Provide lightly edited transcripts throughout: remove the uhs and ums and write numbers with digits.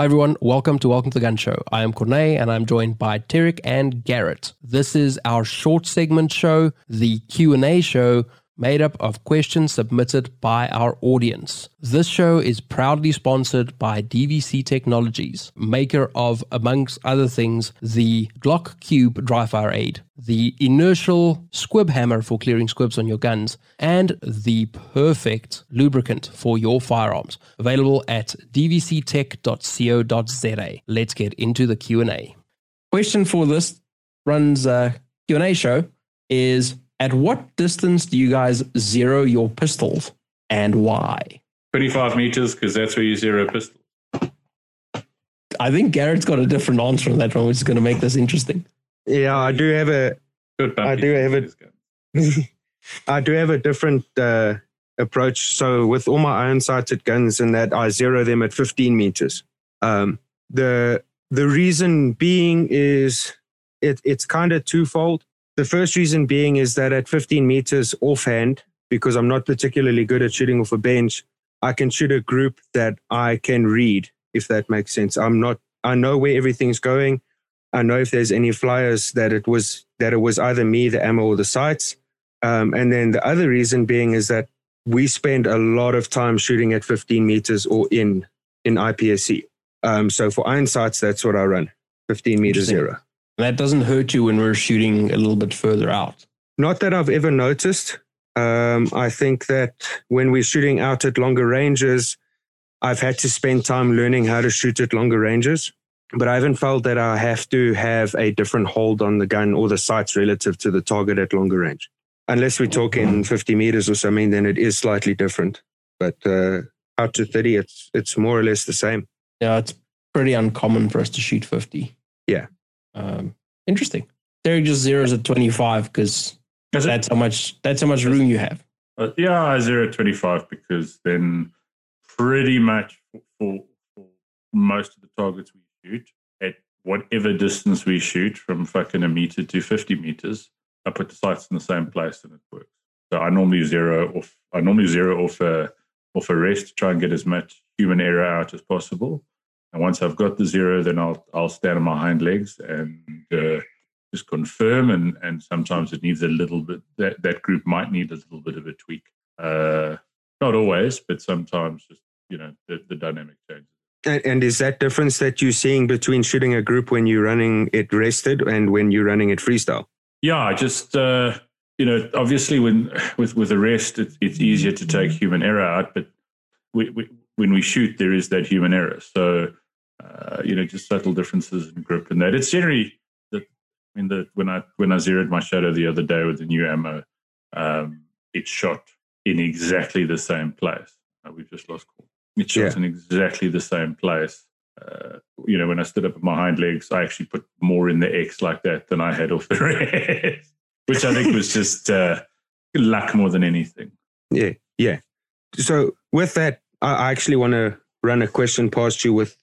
Hi everyone, welcome to the Gun Show. I am Corné and I'm joined by Terek and Garrett. This is our short segment show, the Q&A show, made up of questions submitted by our audience. This show is proudly sponsored by DVC Technologies, maker of, amongst other things, the Glock Cube Dry Fire Aid, the inertial squib hammer for clearing squibs on your guns, and the perfect lubricant for your firearms, available at dvctech.co.za. Let's get into the Q&A. Question for this runs Q&A show is, at what distance do you guys zero your pistols and why? 25 meters, because that's where you zero pistols. I think Garrett's got a different answer on that one, which is going to make this interesting. Yeah, I do have a I do have a different approach. So with all my iron sighted guns, in that I zero them at 15 meters. The reason being is it's kind of twofold. The first reason being is that at 15 meters offhand, because I'm not particularly good at shooting off a bench, I can shoot a group that I can read, if that makes sense. I know where everything's going. I know if there's any flyers that it was either me, the ammo, or the sights. And then the other reason being is that we spend a lot of time shooting at 15 meters or in IPSC. So for iron sights, that's what I run, 15 meters zero. And that doesn't hurt you when we're shooting a little bit further out? Not that I've ever noticed. I think that when we're shooting out at longer ranges, I've had to spend time learning how to shoot at longer ranges. But I haven't felt that I have to have a different hold on the gun or the sights relative to the target at longer range. Unless we're talking 50 meters or something, then it is slightly different. But out to 30, it's more or less the same. Yeah, it's pretty uncommon for us to shoot 50. Yeah. Interesting. Terek just zeros at 25 because that's how much room you have. Yeah, I zero at 25 because then pretty much for most of the targets we shoot, at whatever distance we shoot, from fucking a meter to 50 meters, I put the sights in the same place and it works. So I normally zero off a rest to try and get as much human error out as possible. And once I've got the zero, then I'll stand on my hind legs and just confirm. And sometimes it needs a little bit, that group might need a little bit of a tweak. Not always, but sometimes just, you know, the dynamic changes. And is that difference that you're seeing between shooting a group when you're running it rested and when you're running it freestyle? Yeah, just, you know, obviously with a rest, it's easier to take human error out, but when we shoot, there is that human error. So, you know, just subtle differences in grip and that. It's generally, when I zeroed my shadow the other day with the new ammo, it shot in exactly the same place. We've just lost call. It shot in exactly the same place. You know, when I stood up on my hind legs, I actually put more in the X like that than I had off the rest, which I think was just luck more than anything. Yeah, yeah. So with that, I actually want to run a question past you with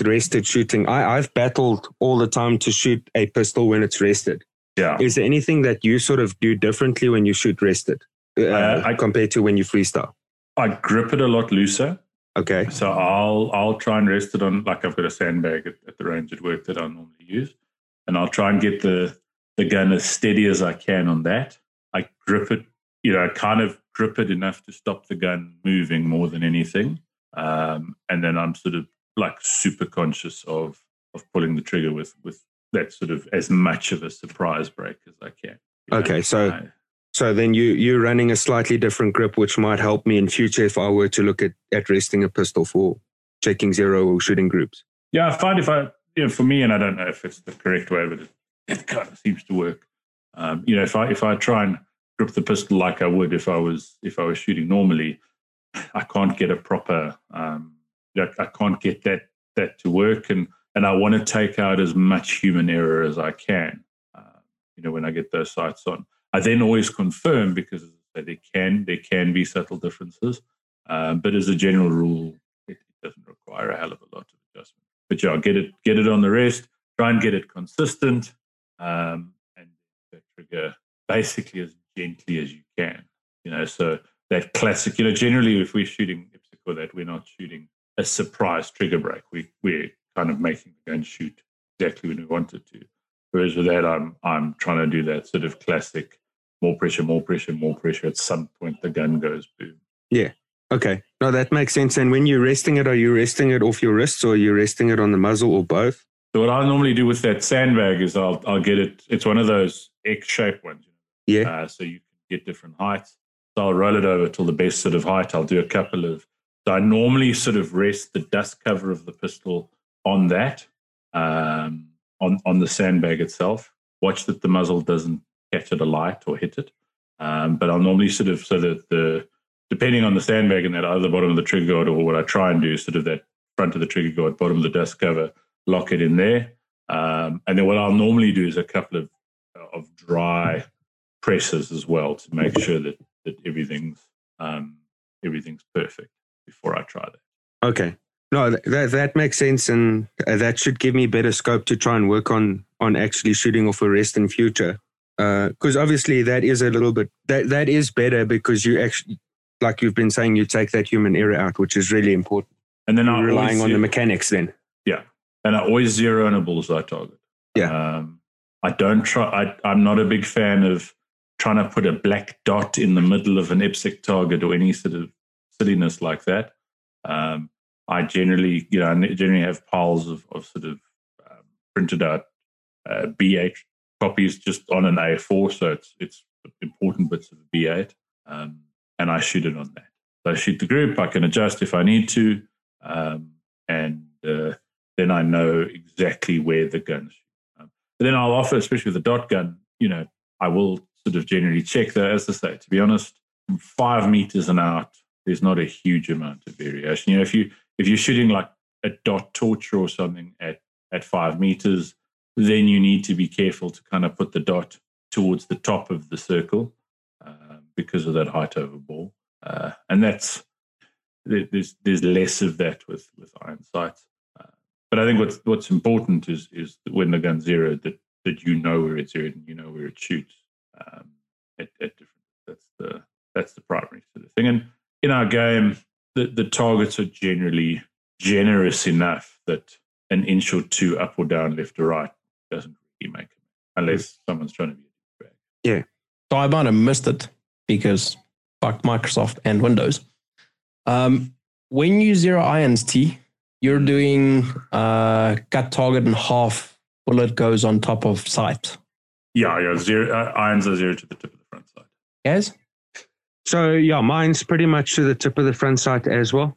rested shooting. I've battled all the time to shoot a pistol when it's rested. Yeah. Is there anything that you sort of do differently when you shoot rested compared to when you freestyle? I grip it a lot looser. Okay. So I'll try and rest it on, like, I've got a sandbag at the range at work that I normally use. And I'll try and get the gun as steady as I can on that. I grip it, you know, I kind of grip it enough to stop the gun moving more than anything. And then I'm sort of like super conscious of pulling the trigger with that sort of as much of a surprise break as I can. Okay. So then you're running a slightly different grip, which might help me in future if I were to look at resting a pistol for checking zero or shooting groups. Yeah, I find for me, and I don't know if it's the correct way, but it kind of seems to work. You know, if I try and grip the pistol like I would if I was shooting normally, I can't get a proper, I can't get that to work. And I want to take out as much human error as I can, you know, when I get those sights on. I then always confirm because there can be subtle differences. But as a general rule, it doesn't require a hell of a lot of adjustment. But yeah, get it on the rest, try and get it consistent, and trigger basically as gently as you can, you know. So that classic, you know, generally if we're shooting IPSC or that, we're not shooting a surprise trigger break. We're kind of making the gun shoot exactly when we want it to. Whereas with that, I'm trying to do that sort of classic, more pressure, more pressure, more pressure. At some point, the gun goes boom. Yeah. Okay. No, that makes sense. And when you're resting it, are you resting it off your wrists or are you resting it on the muzzle or both? So what I normally do with that sandbag is I'll get it. It's one of those X-shaped ones. You know? Yeah. So you can get different heights. So I'll roll it over till the best sort of height. I'll do a couple of. So I normally sort of rest the dust cover of the pistol on that, on the sandbag itself. Watch that the muzzle doesn't catch it alight or hit it. But I'll normally sort of, so that the, depending on the sandbag and that either bottom of the trigger guard or what I try and do, sort of that front of the trigger guard, bottom of the dust cover, lock it in there. And then what I'll normally do is a couple of dry presses as well to make sure that everything's perfect before I try that. Okay. No, that makes sense, and that should give me better scope to try and work on actually shooting off a rest in future. Because obviously that is a little bit, that is better because you actually, like you've been saying, you take that human error out, which is really important. And then I'm relying on the mechanics then. Yeah. And I always zero in a bullseye target. Yeah. I don't try, I'm not a big fan of trying to put a black dot in the middle of an IPSC target or any sort of silliness like that. I generally, I generally have piles of sort of printed out B8 copies just on an A4, so it's important bits of the B8, and I shoot it on that. So I shoot the group. I can adjust if I need to, and then I know exactly where the gun shoots. But then I'll offer, especially with the dot gun, I will sort of generally check that. As I say, to be honest, from 5 meters and out, there's not a huge amount of variation. If you're shooting like a dot torture or something at 5 meters, then you need to be careful to kind of put the dot towards the top of the circle because of that height over ball. And that's, there's less of that with iron sights. But I think what's important is that when the gun's zeroed, that you know where it's zeroed and you know where it shoots at different. That's the primary sort of thing. And in our game, the targets are generally generous enough that an inch or two up or down, left or right, doesn't really make it, unless someone's trying to be a drag. Yeah. So I might have missed it because fuck Microsoft and Windows. When you zero irons, T, you're doing cut target in half, bullet goes on top of sight. Yeah. Zero, irons are zero to the tip of the front sight. Yes? So, yeah, mine's pretty much to the tip of the front sight as well.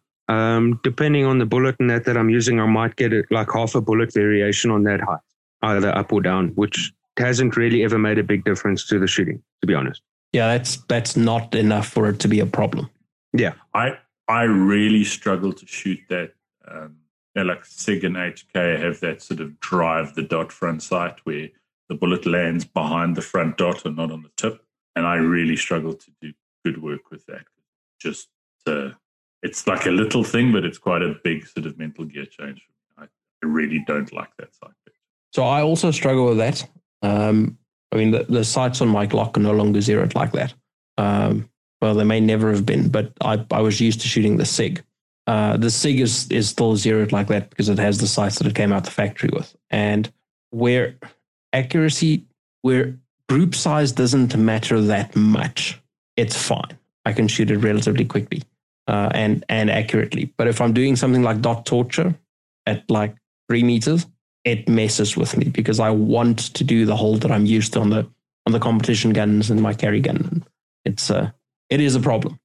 Depending on the bullet and that I'm using, I might get like half a bullet variation on that height, either up or down, which hasn't really ever made a big difference to the shooting, to be honest. Yeah, that's not enough for it to be a problem. Yeah. I really struggle to shoot that. Like SIG and HK have that sort of drive the dot front sight where the bullet lands behind the front dot and not on the tip. And I really struggle to do good work with that. Just it's like a little thing, but it's quite a big sort of mental gear change. I really don't like that sight. So I also struggle with that. The sights on my Glock are no longer zeroed like that. Well, they may never have been, but I was used to shooting the SIG. The SIG is still zeroed like that because it has the sights that it came out the factory with. And where group size doesn't matter that much, it's fine. I can shoot it relatively quickly and accurately. But if I'm doing something like dot torture at like 3 meters, it messes with me because I want to do the hold that I'm used to on the competition guns and my carry gun. It is a problem.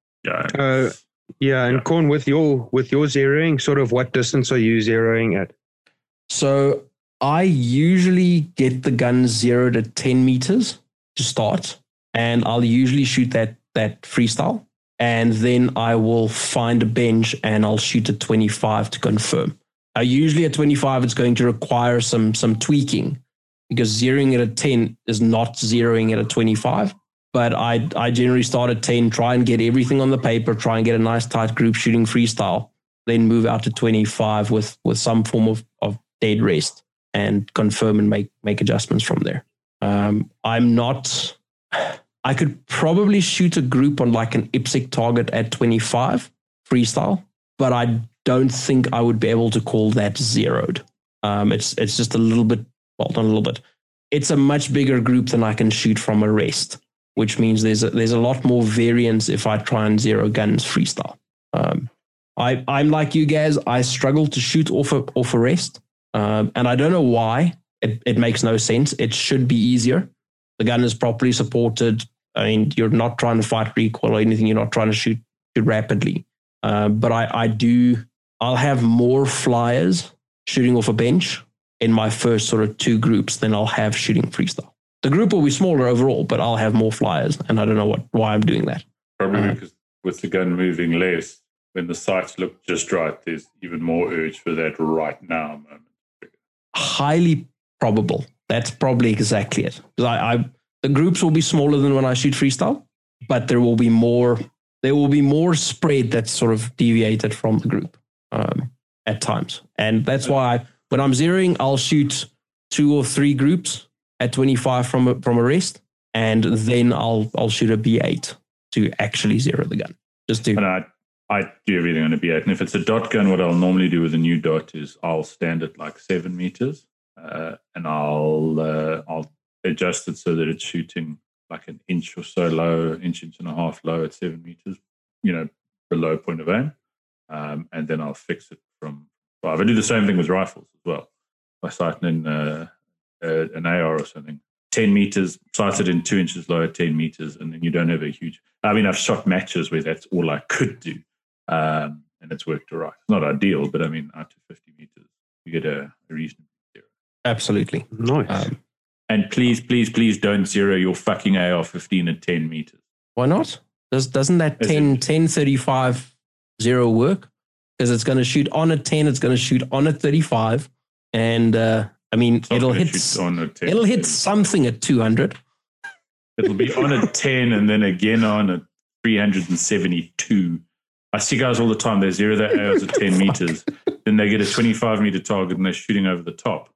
Yeah. Corn, with your zeroing, sort of what distance are you zeroing at? So I usually get the gun zeroed at 10 meters to start, and I'll usually shoot that freestyle, and then I will find a bench and I'll shoot at 25 to confirm. Usually at 25, it's going to require some tweaking because zeroing it at 10 is not zeroing it at 25. But I generally start at 10, try and get everything on the paper, try and get a nice tight group shooting freestyle, then move out to 25 with some form of dead rest and confirm and make adjustments from there. I could probably shoot a group on like an IPSC target at 25 freestyle, but I don't think I would be able to call that zeroed. It's just a little bit, well, not a little bit. It's a much bigger group than I can shoot from a rest, which means there's a lot more variance if I try and zero guns freestyle. I'm like you guys. I struggle to shoot off a rest, and I don't know why. It makes no sense. It should be easier. The gun is properly supported. I mean, you're not trying to fight recoil or anything. You're not trying to shoot rapidly. But I'll have more flyers shooting off a bench in my first sort of two groups than I'll have shooting freestyle. The group will be smaller overall, but I'll have more flyers, and I don't know why I'm doing that. Probably because with the gun moving less, when the sights look just right, there's even more urge for that right now moment. Highly probable. That's probably exactly it. Because the groups will be smaller than when I shoot freestyle, but there will be more spread that's sort of deviated from the group at times. And that's why when I'm zeroing, I'll shoot two or three groups at 25 from a rest, and then I'll shoot a B8 to actually zero the gun. I do everything on a B8. And if it's a dot gun, what I'll normally do with a new dot is I'll stand at like 7 meters and I'll adjust it so that it's shooting like an inch or so low, inch and a half low at 7 meters, below point of aim. And then I'll fix it from 5. I do the same thing with rifles as well. By sighting in an AR or something, 10 meters, sighted in 2 inches low at 10 meters. And then you don't have a huge, I've shot matches where that's all I could do. And it's worked all right. It's not ideal, but up to 50 meters, you get a reasonable zero. Absolutely. Nice. And please don't zero your fucking AR-15 at 10 meters. Why not? Doesn't that 10-35 zero work? Because it's going to shoot on a 10, it's going to shoot on a 35. And it'll hit something at 200. It'll be on a 10 and then again on a 372. I see guys all the time, they zero their ARs at 10 meters. Then they get a 25 meter target and they're shooting over the top.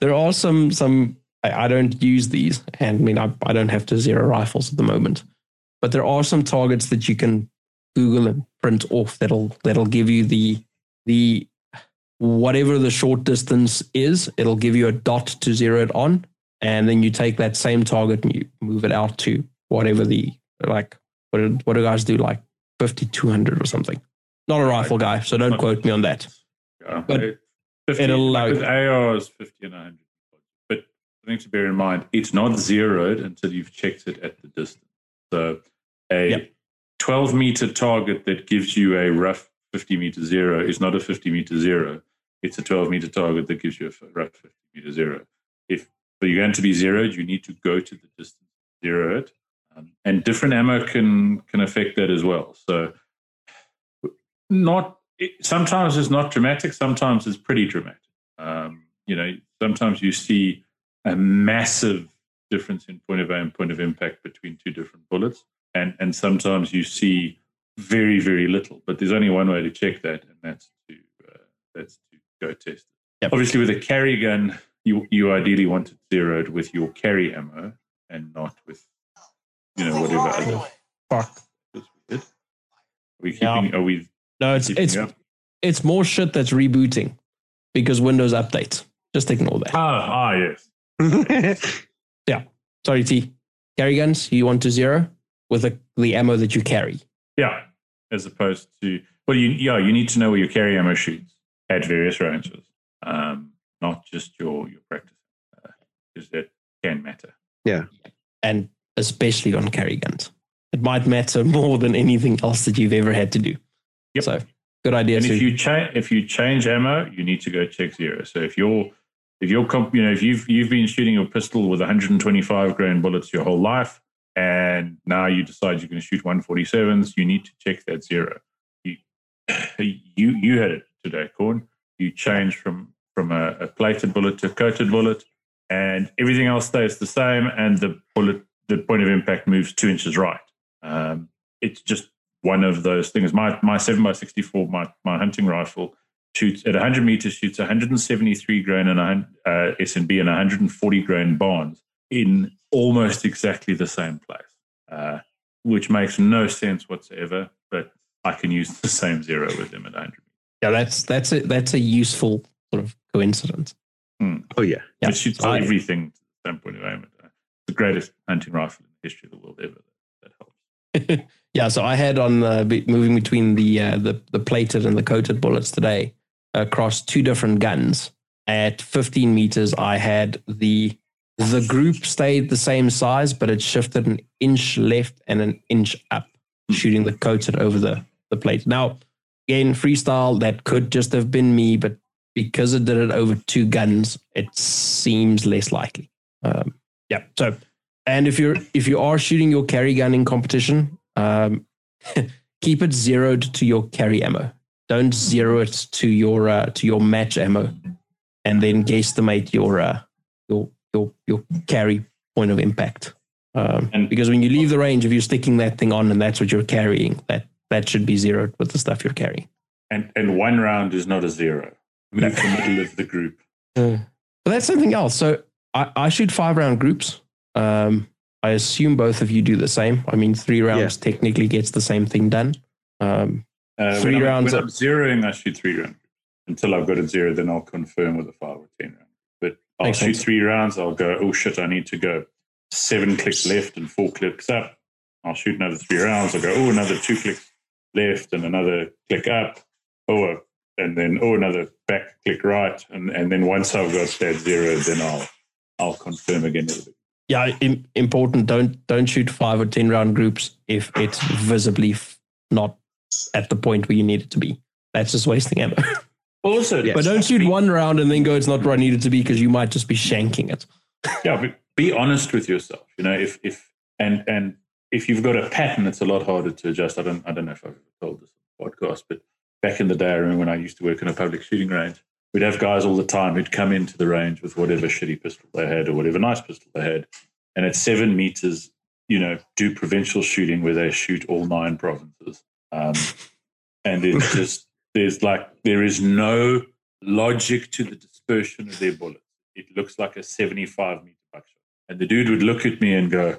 There are some. I don't use these, and I don't have to zero rifles at the moment. But there are some targets that you can Google and print off that'll give you the whatever the short distance is. It'll give you a dot to zero it on, and then you take that same target and you move it out to whatever the What do guys do? Like 5,200 or something. Not a rifle guy, so don't quote me on that. Yeah, but 50, it'll allow with ARs 50 and 100. But the thing to bear in mind, it's not zeroed until you've checked it at the distance. So a 12-meter target that gives you a rough 50-meter zero is not a 50-meter zero. It's a 12-meter target that gives you a rough 50-meter zero. If you're going to be zeroed, you need to go to the distance, zero it. And different ammo can affect that as well. So sometimes it's not dramatic, sometimes it's pretty dramatic. Sometimes you see a massive difference in point of aim, point of impact between two different bullets, and sometimes you see very, very little. But there's only one way to check that, and that's to go test it. Yep. Obviously, with a carry gun, you ideally want it zeroed with your carry ammo and not with whatever other. Fuck. Are we keeping? Yeah. Are we? No, it's more shit that's rebooting because Windows updates. Just ignore that. Yes. Yeah. Sorry, T. Carry guns, you want to zero with the ammo that you carry. Yeah. As opposed to, you need to know where your carry ammo shoots at various ranges, not just your practice, because that can matter. Yeah. And especially on carry guns, it might matter more than anything else that you've ever had to do. Yep. So good idea. And if you change ammo, you need to go check zero. So if you've been shooting your pistol with 125 grain bullets your whole life, and now you decide you're going to shoot 147s, you need to check that zero. You had it today, Corn. You changed from a plated bullet to a coated bullet, and everything else stays the same, and the point of impact moves 2 inches right. It's just one of those things. My 7x64, my hunting rifle, shoots at 100 meters, shoots 173 grain and SNB and 140 grain Barnes in almost exactly the same place, which makes no sense whatsoever, but I can use the same zero with them at 100 meters. Yeah, that's a useful sort of coincidence. Mm. Oh yeah, yeah. It shoots everything to the standpoint environment. The greatest hunting rifle in the history of the world ever. That helps. Yeah, so I had on moving between the plated and the coated bullets today across two different guns at 15 meters. I had the group stayed the same size, but it shifted an inch left and an inch up, shooting the coated over the plate. Now, again, freestyle, that could just have been me, but because it did it over two guns, it seems less likely. Yeah. So, and if you are shooting your carry gun in competition, keep it zeroed to your carry ammo. Don't zero it to your match ammo, and then guesstimate your carry point of impact, because when you leave the range, if you're sticking that thing on and that's what you're carrying, that should be zeroed with the stuff you're carrying. And one round is not a zero. Move the middle of the group. But that's something else. So I shoot 5-round groups. I assume both of you do the same. I mean, 3 rounds technically gets the same thing done. 3 rounds. When I'm zeroing, I shoot 3 rounds until I've got a zero. Then I'll confirm with a 5 or 10 round. I'll shoot 3 rounds. I'll go, oh shit, I need to go 7 clicks left and 4 clicks up. I'll shoot another 3 rounds. I'll go, oh, another 2 clicks left and another click up. Oh, and then, oh, another back click right. And then once I've got that zero, then I'll confirm again. Yeah, important. Don't shoot 5 or 10 round groups if it's visibly not at the point where you need it to be. That's just wasting ammo. Also, yes, but don't shoot 1 round and then go, it's not where I need it to be, because you might just be shanking it. Yeah, but be honest with yourself. You know, if you've got a pattern, it's a lot harder to adjust. I don't know if I've told this on the podcast, but back in the day, I remember when I used to work in a public shooting range, we'd have guys all the time who'd come into the range with whatever shitty pistol they had or whatever nice pistol they had, and at 7 meters, you know, do provincial shooting where they shoot all 9 provinces, and it's just. There is no logic to the dispersion of their bullets. It looks like a 75-meter buckshot. And the dude would look at me and go,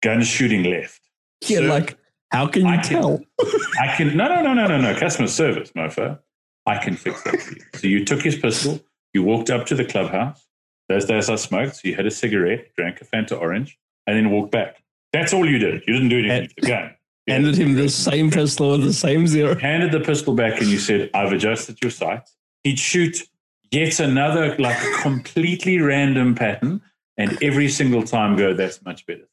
gun shooting left. Yeah, so like, how can you tell? No. Customer service, mofo. I can fix that for you. So you took his pistol, you walked up to the clubhouse. Those days I smoked, so you had a cigarette, drank a Fanta orange, and then walked back. That's all you did. You didn't do anything to the gun. Yeah. Handed him the same pistol and the same zero. Handed the pistol back and you said, I've adjusted your sights. He'd shoot yet another, like, completely random pattern, and every single time go, that's much better.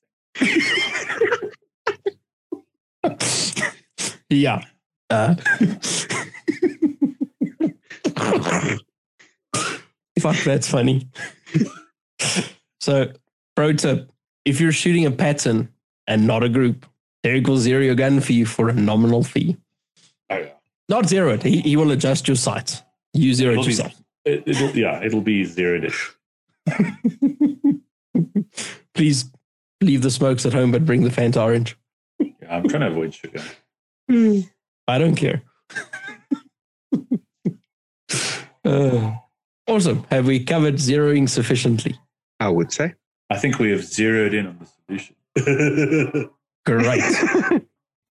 Yeah. Fuck, that's funny. So, pro tip, if you're shooting a pattern and not a group, there equals zero your gun for you for a nominal fee. Oh, yeah. Not zero it. He will adjust your sights. You zero it yourself. It'll be zeroed-ish. Please leave the smokes at home, but bring the Fanta orange. Yeah, I'm trying to avoid sugar. I don't care. Awesome. Have we covered zeroing sufficiently? I would say. I think we have zeroed in on the solution. Great.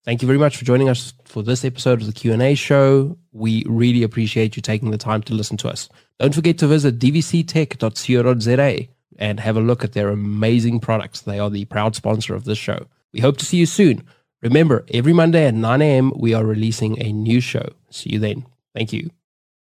Thank you very much for joining us for this episode of the Q&A show. We really appreciate you taking the time to listen to us. Don't forget to visit dvctech.co.za and have a look at their amazing products. They are the proud sponsor of this show. We hope to see you soon. Remember, every Monday at 9 a.m., we are releasing a new show. See you then. Thank you.